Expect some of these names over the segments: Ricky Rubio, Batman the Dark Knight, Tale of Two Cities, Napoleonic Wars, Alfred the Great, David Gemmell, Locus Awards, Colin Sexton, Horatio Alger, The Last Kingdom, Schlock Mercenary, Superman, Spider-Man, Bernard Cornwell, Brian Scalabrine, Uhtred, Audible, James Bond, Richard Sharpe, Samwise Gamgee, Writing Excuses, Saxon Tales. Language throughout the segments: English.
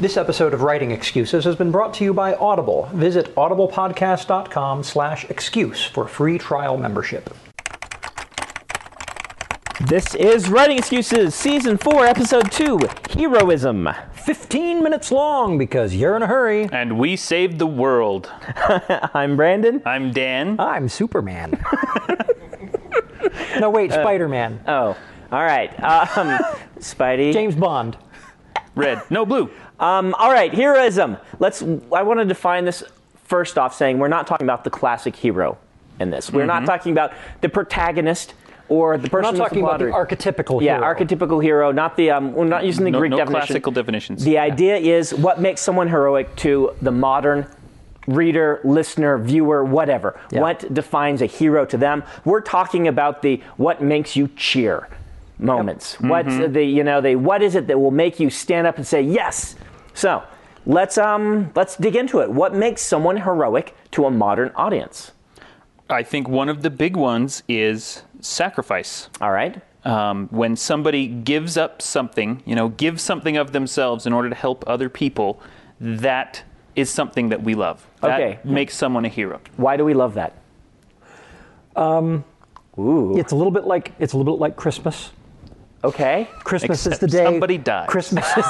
This episode of Writing Excuses has been brought to you by Audible. Visit audiblepodcast.com/excuse for free trial membership. This is Writing Excuses, Season 4, Episode 2, Heroism. 15 minutes long, because you're in a hurry. And we saved the world. I'm Brandon. I'm Dan. I'm Superman. No, wait, Spider-Man. Oh, all right. Spidey. James Bond. Red. No, blue. All right, heroism. I want to define this first off saying we're not talking about the classic hero in this. We're not talking about the protagonist or the person who's the plot. We're not talking about the archetypical hero. Yeah, archetypical hero, not the, we're not using the Greek definition. No classical definitions. The idea is what makes someone heroic to the modern reader, listener, viewer, whatever. Yeah. What defines a hero to them? We're talking about the what makes you cheer moments. Yep. What is it that will make you stand up and say yes? So let's dig into it. What makes someone heroic to a modern audience? I think one of the big ones is sacrifice. All right. When somebody gives up something, gives something of themselves in order to help other people, that is something that we love. That makes someone a hero. Why do we love that? It's a little bit like Christmas. Okay. Christmas Except is the day somebody dies. Christmas is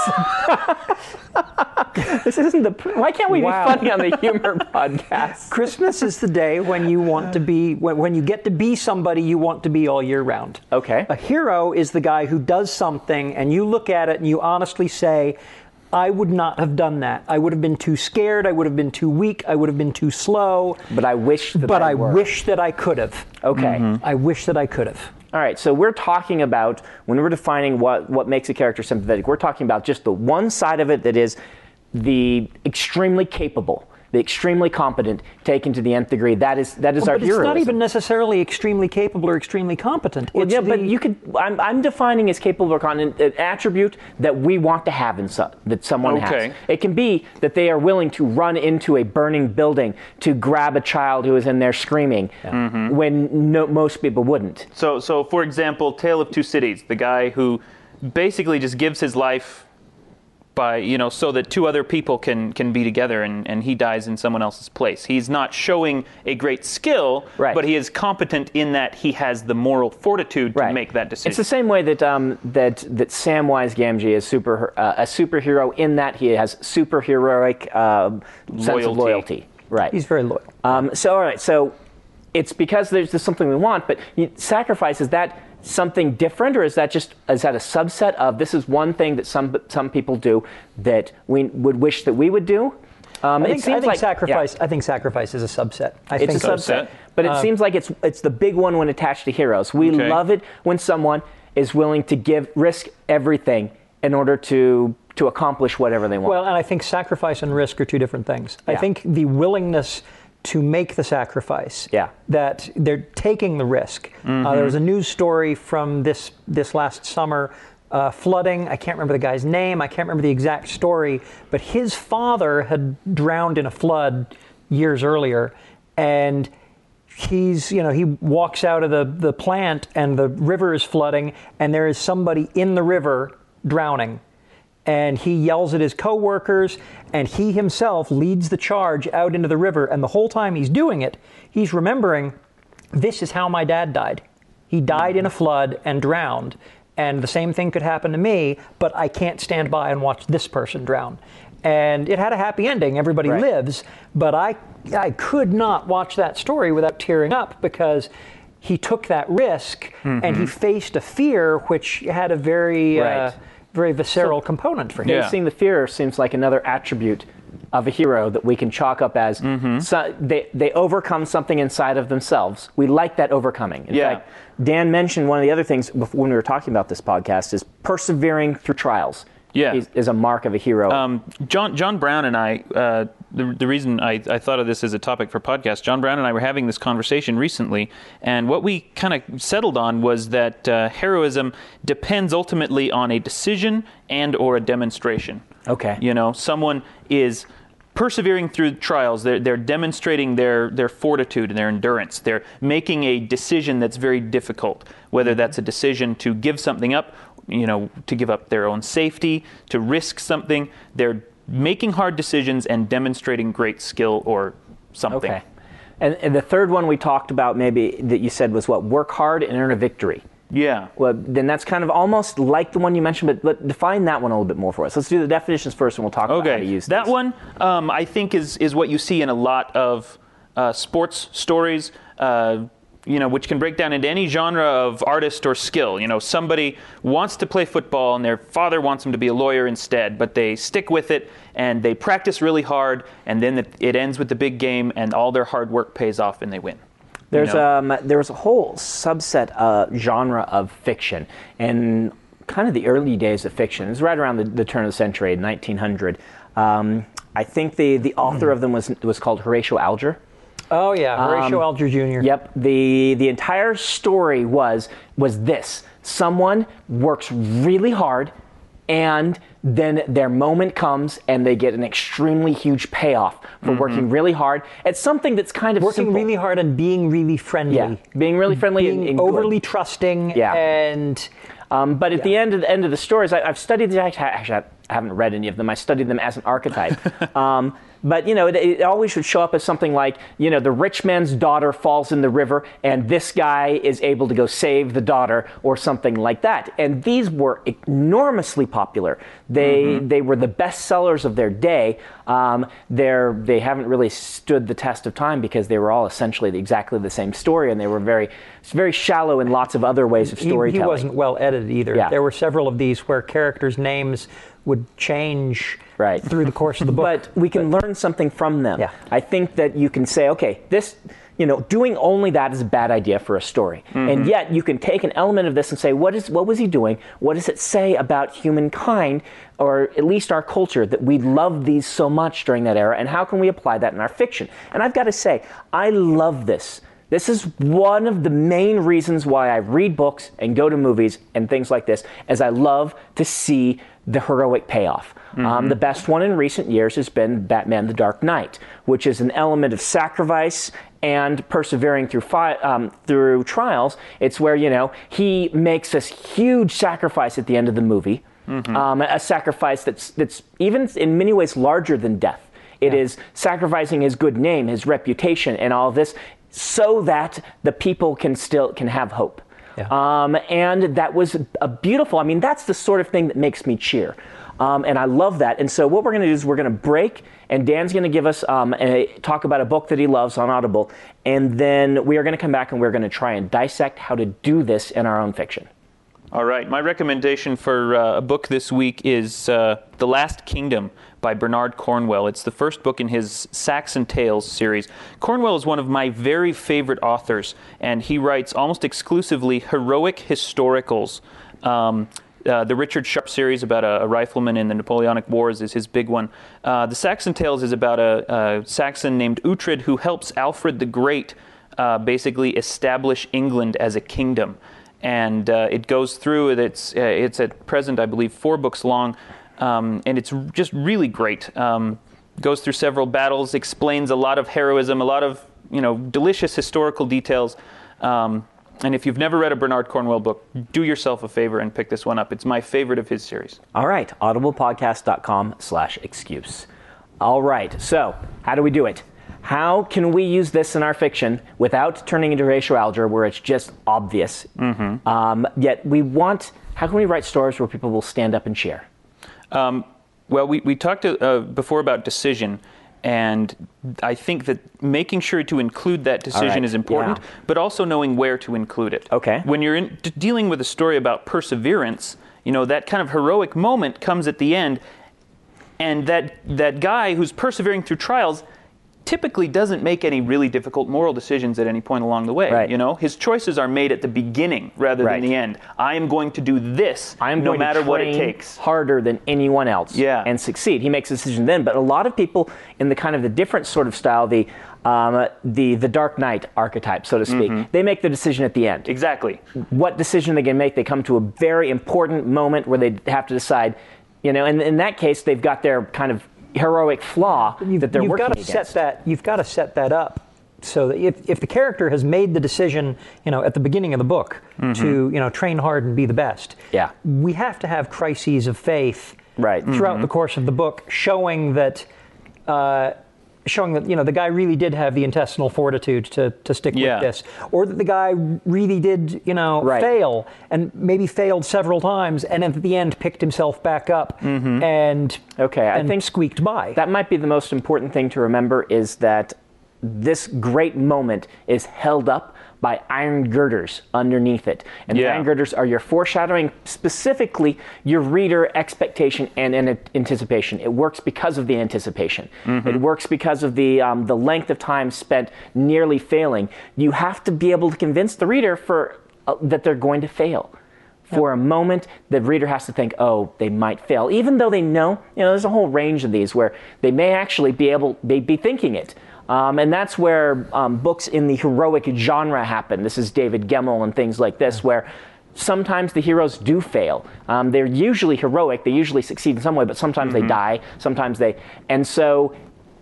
This isn't the Why can't we be funny on the humor podcast? Christmas is the day when you want to be when you get to be somebody you want to be all year round. Okay. A hero is the guy who does something and you look at it and you honestly say, I would not have done that. I would have been too scared. I would have been too weak. I would have been too slow. But I wish that I could have. Okay. Mm-hmm. I wish that I could have. All right. So we're talking about, when we're defining what makes a character sympathetic, we're talking about just the one side of it that is the extremely capable, the extremely competent, taken to the nth degree. That is our heroism. It's not even necessarily extremely capable or extremely competent. I'm defining as capable or competent an attribute that we want to have in that someone has. It can be that they are willing to run into a burning building to grab a child who is in there screaming when most people wouldn't. So for example, Tale of Two Cities, the guy who basically just gives his life by, so that two other people can be together and he dies in someone else's place. He's not showing a great skill, but he is competent in that he has the moral fortitude to make that decision. It's the same way that that Samwise Gamgee is a superhero in that he has superheroic sense of loyalty. Right. He's very loyal. So it's because there's something we want, but sacrifice is that something different, or is that a subset of this is one thing that some people do that we would wish that we would do? I think sacrifice is a subset. It's a subset. But it seems like it's the big one when attached to heroes. We love it when someone is willing to risk everything in order to accomplish whatever they want. Well, and I think sacrifice and risk are two different things. Yeah. I think the willingness to make the sacrifice, that they're taking the risk. There was a news story from this last summer, flooding. I can't remember the guy's name. I can't remember the exact story, but his father had drowned in a flood years earlier, and he walks out of the plant, and the river is flooding, and there is somebody in the river drowning. And he yells at his co-workers, and he himself leads the charge out into the river. And the whole time he's doing it, he's remembering, this is how my dad died. He died in a flood and drowned. And the same thing could happen to me, but I can't stand by and watch this person drown. And it had a happy ending. Everybody lives. But I could not watch that story without tearing up, because he took that risk, and he faced a fear which had a very... very visceral component for him. Yeah. Facing the fear seems like another attribute of a hero that we can chalk up as so they overcome something inside of themselves. We like that overcoming. In fact, Dan mentioned one of the other things before when we were talking about this podcast is persevering through trials. Yeah, is a mark of a hero. John Brown and I, the reason I thought of this as a topic for podcast, John Brown and I were having this conversation recently, and what we kind of settled on was that heroism depends ultimately on a decision and or a demonstration. Okay. Someone is persevering through trials. They're demonstrating their fortitude and their endurance. They're making a decision that's very difficult, whether that's a decision to give something up, to give up their own safety, to risk something. They're making hard decisions and demonstrating great skill or something. Okay. And the third one we talked about maybe that you said was what? Work hard and earn a victory. Yeah. Well, then that's kind of almost like the one you mentioned, but define that one a little bit more for us. Let's do the definitions first, and we'll talk about how to use that one. I think is what you see in a lot of sports stories, which can break down into any genre of artist or skill. You know, somebody wants to play football, and their father wants them to be a lawyer instead, but they stick with it, and they practice really hard, and then it ends with the big game, and all their hard work pays off, and they win. There's a whole subset genre of fiction, and kind of the early days of fiction. It was right around the turn of the century, 1900. I think the author of them was called Horatio Alger. Oh yeah, Horatio Alger Jr. Yep. The entire story was this: someone works really hard, and then their moment comes and they get an extremely huge payoff for working really hard at something that's kind of working simple. Really hard and being really friendly. Yeah. Being really friendly and overly trusting. Yeah. And but at the end of the stories, I've studied the actually I haven't read any of them. I studied them as an archetype. But, you know, it always should show up as something like, you know, the rich man's daughter falls in the river and this guy is able to go save the daughter or something like that. And these were enormously popular. They were the best sellers of their day. They haven't really stood the test of time because they were all essentially exactly the same story, and they were very, very shallow in lots of other ways of storytelling. He wasn't well edited either. Yeah. There were several of these where characters' names would change through the course of the book. But we can learn something from them. Yeah. I think that you can say, okay, this, you know, doing only that is a bad idea for a story. Mm-hmm. And yet you can take an element of this and say, what was he doing? What does it say about humankind, or at least our culture, that we love these so much during that era, and how can we apply that in our fiction? And I've got to say, I love this. This is one of the main reasons why I read books and go to movies and things like this, as I love to see the heroic payoff. The best one in recent years has been Batman the Dark Knight, which is an element of sacrifice and persevering through trials. It's where, you know, he makes this huge sacrifice at the end of the movie, a sacrifice that's even in many ways larger than death. It is sacrificing his good name, his reputation, and all this, so that the people can have hope. Yeah. And that was a beautiful, I mean, that's the sort of thing that makes me cheer. And I love that. And so what we're going to do is we're going to break, and Dan's going to give us talk about a book that he loves on Audible. And then we are going to come back and we're going to try and dissect how to do this in our own fiction. All right. My recommendation for a book this week is The Last Kingdom by Bernard Cornwell. It's the first book in his Saxon Tales series. Cornwell is one of my very favorite authors, and he writes almost exclusively heroic historicals. The Richard Sharpe series about a rifleman in the Napoleonic Wars is his big one. The Saxon Tales is about a Saxon named Uhtred who helps Alfred the Great basically establish England as a kingdom. And it goes through, it's at present, I believe, 4 books long. And it's just really great. Goes through several battles, explains a lot of heroism, a lot of, you know, delicious historical details. And if you've never read a Bernard Cornwell book, do yourself a favor and pick this one up. It's my favorite of his series. All right, audiblepodcast.com/excuse. All right, so how do we do it? How can we use this in our fiction without turning into Horatio Alger, where it's just obvious? Yet we want, how can we write stories where people will stand up and cheer? We talked before about decision, and I think that making sure to include that decision is important, but also knowing where to include it. Okay. When you're dealing with a story about perseverance, you know, that kind of heroic moment comes at the end, and that guy who's persevering through trials typically doesn't make any really difficult moral decisions at any point along the way. Right. You know, his choices are made at the beginning rather than the end. I am going to do this no matter what it takes. Harder than anyone else and succeed. He makes a decision then, but a lot of people in the kind of the different sort of style, the Dark Knight archetype, so to speak, they make the decision at the end. Exactly. What decision they can make, they come to a very important moment where they have to decide, you know, and in that case, they've got their kind of heroic flaw that they're working against. You've got to set that up so that if the character has made the decision, you know, at the beginning of the book to, you know, train hard and be the best, we have to have crises of faith right, throughout the course of the book, showing that you know the guy really did have the intestinal fortitude to stick with this, or that the guy really did fail, and maybe failed several times, and at the end picked himself back up and I think squeaked by. That might be the most important thing to remember, is that this great moment is held up by iron girders underneath it. And the iron girders are your foreshadowing, specifically your reader expectation and anticipation. It works because of the anticipation. It works because of the length of time spent nearly failing. You have to be able to convince the reader that they're going to fail. For a moment, the reader has to think, oh, they might fail. Even though they know, there's a whole range of these where they may actually be thinking it. And that's where books in the heroic genre happen. This is David Gemmell and things like this, where sometimes the heroes do fail. They're usually heroic. They usually succeed in some way, but sometimes they die. And so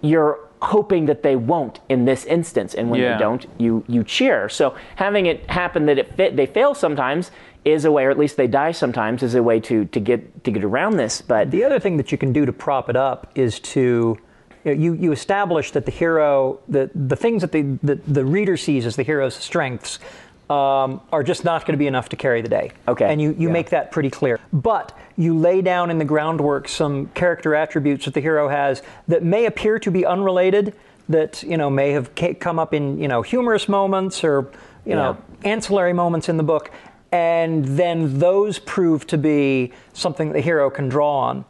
you're hoping that they won't in this instance. And when they don't, you cheer. So having it happen that they fail sometimes is a way, or at least they die sometimes, is a way to get around this. But the other thing that you can do to prop it up is to... You establish that the hero, the things that the reader sees as the hero's strengths are just not going to be enough to carry the day. Okay. And you make that pretty clear. But you lay down in the groundwork some character attributes that the hero has that may appear to be unrelated, that may have come up in humorous moments or ancillary moments in the book, and then those prove to be something the hero can draw on.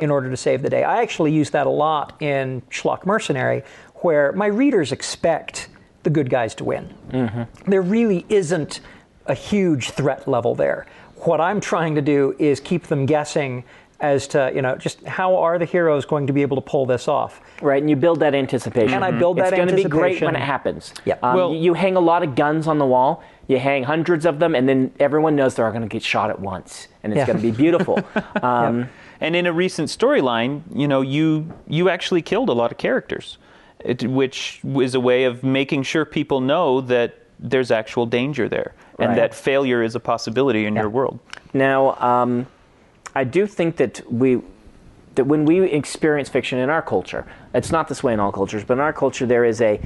In order to save the day. I actually use that a lot in Schlock Mercenary, where my readers expect the good guys to win. There really isn't a huge threat level there. What I'm trying to do is keep them guessing as to, just how are the heroes going to be able to pull this off? Right, and you build that anticipation. And I build that anticipation. It's going to be great when it happens. Yep. You hang a lot of guns on the wall. You hang hundreds of them, and then everyone knows they're all going to get shot at once, and it's going to be beautiful. And in a recent storyline, you actually killed a lot of characters, which is a way of making sure people know that there's actual danger there, and that failure is a possibility in your world. Now, I do think that when we experience fiction in our culture, it's not this way in all cultures, but in our culture there is a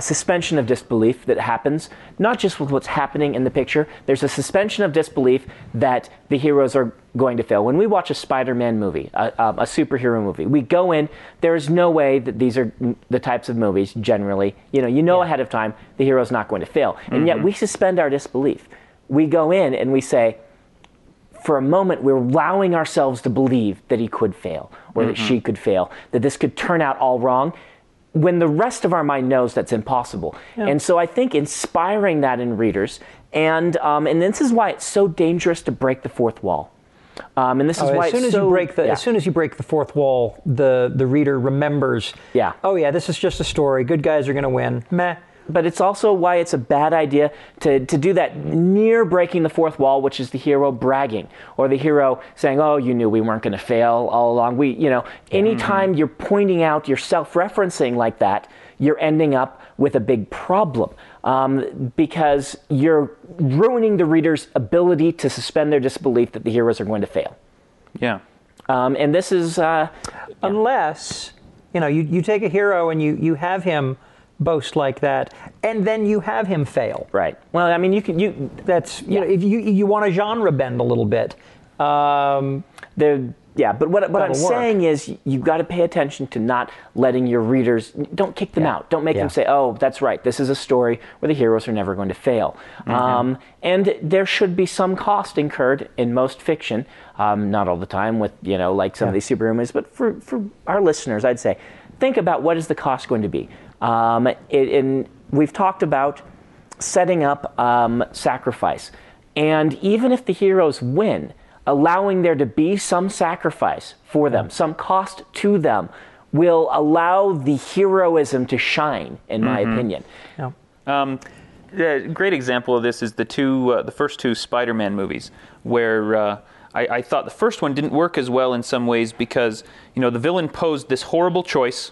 suspension of disbelief that happens, not just with what's happening in the picture. There's a suspension of disbelief that the heroes are going to fail. When we watch a Spider-Man movie, a superhero movie, we go in, there is no way that these are the types of movies generally, ahead of time, the hero's not going to fail. And yet we suspend our disbelief. We go in and we say, for a moment, we're allowing ourselves to believe that he could fail, or that she could fail, that this could turn out all wrong, when the rest of our mind knows that's impossible. Yeah. And so I think inspiring that in readers, and this is why it's so dangerous to break the fourth wall. And this is why as soon as you break the fourth wall, the reader remembers, this is just a story, good guys are going to win, meh. But it's also why it's a bad idea to do that near breaking the fourth wall, which is the hero bragging, or the hero saying, oh, you knew we weren't going to fail all along. Anytime you're pointing out, you're self-referencing like that, you're ending up with a big problem, because you're ruining the reader's ability to suspend their disbelief that the heroes are going to fail. Yeah. And this is... unless, you take a hero and you have him boast like that, and then you have him fail. Right. Well, I mean, if you want to genre bend a little bit, but what I'm saying is you've got to pay attention to not letting your readers, don't kick them out. Don't make them say, oh, that's right, this is a story where the heroes are never going to fail. And there should be some cost incurred in most fiction, not all the time with, like some of these superhero movies, but for our listeners, I'd say, think about what is the cost going to be. And we've talked about setting up sacrifice. And even if the heroes win, allowing there to be some sacrifice for them, some cost to them, will allow the heroism to shine, in my opinion. Yeah. A great example of this is the first two Spider-Man movies, where I thought the first one didn't work as well in some ways because, the villain posed this horrible choice,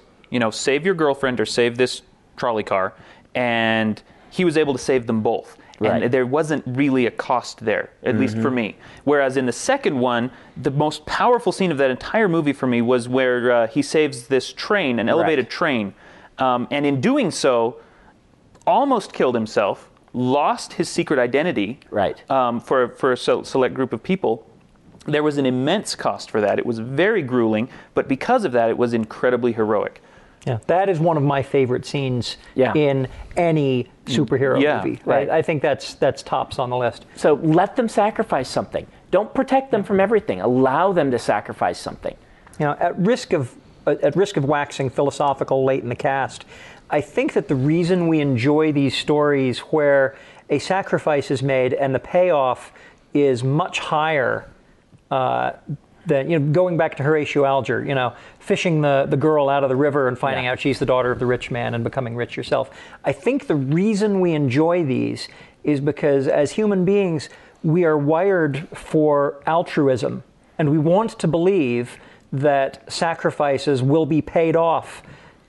save your girlfriend or save this trolley car, and he was able to save them both. Right. And there wasn't really a cost there, at least for me. Whereas in the second one, the most powerful scene of that entire movie for me was where he saves this train, an elevated train. And in doing so, almost killed himself, lost his secret identity for a select group of people. There was an immense cost for that. It was very grueling, but because of that, it was incredibly heroic. Yeah, that is one of my favorite scenes in any superhero movie. Right? I think that's tops on the list. So let them sacrifice something. Don't protect them from everything. Allow them to sacrifice something. You know, at risk of waxing philosophical late in the cast, I think that the reason we enjoy these stories where a sacrifice is made and the payoff is much higher. That, you know, going back to Horatio Alger, you know, fishing the girl out of the river and finding out she's the daughter of the rich man and becoming rich yourself. I think the reason we enjoy these is because as human beings, we are wired for altruism, and we want to believe that sacrifices will be paid off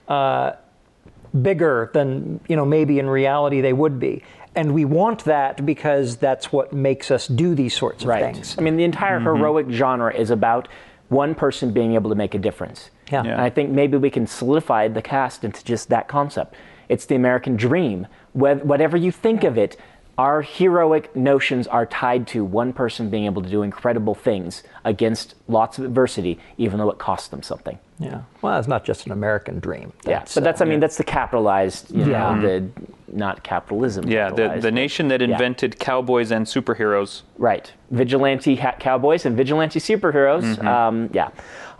bigger than, you know, maybe in reality they would be. And we want that because that's what makes us do these sorts of things. I mean, the entire heroic genre is about one person being able to make a difference. And I think maybe we can solidify the cast into just that concept. It's the American dream. Whatever you think of it, our heroic notions are tied to one person being able to do incredible things against lots of adversity, even though it costs them something. Yeah. Well, it's not just an American dream. That's, but that's, I mean, that's the capitalized, you know, the, not capitalism. Yeah, the nation that invented cowboys and superheroes. Right. Vigilante cowboys and vigilante superheroes.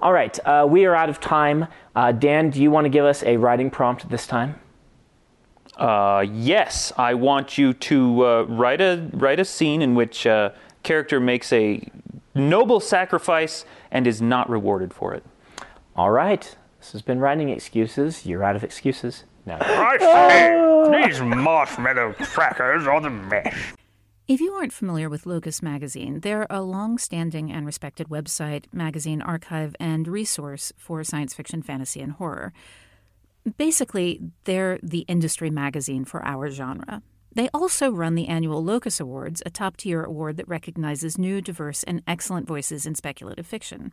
All right. We are out of time. Dan, do you want to give us a writing prompt this time? Yes, I want you to write a scene in which a character makes a noble sacrifice and is not rewarded for it. All right. This has been Writing Excuses. You're out of excuses now. I say, these marshmallow crackers are the best. If you aren't familiar with Locus Magazine, they're a long-standing and respected website, magazine archive, and resource for science fiction, fantasy, and horror. Basically, they're the industry magazine for our genre. They also run the annual Locus Awards, a top-tier award that recognizes new, diverse, and excellent voices in speculative fiction.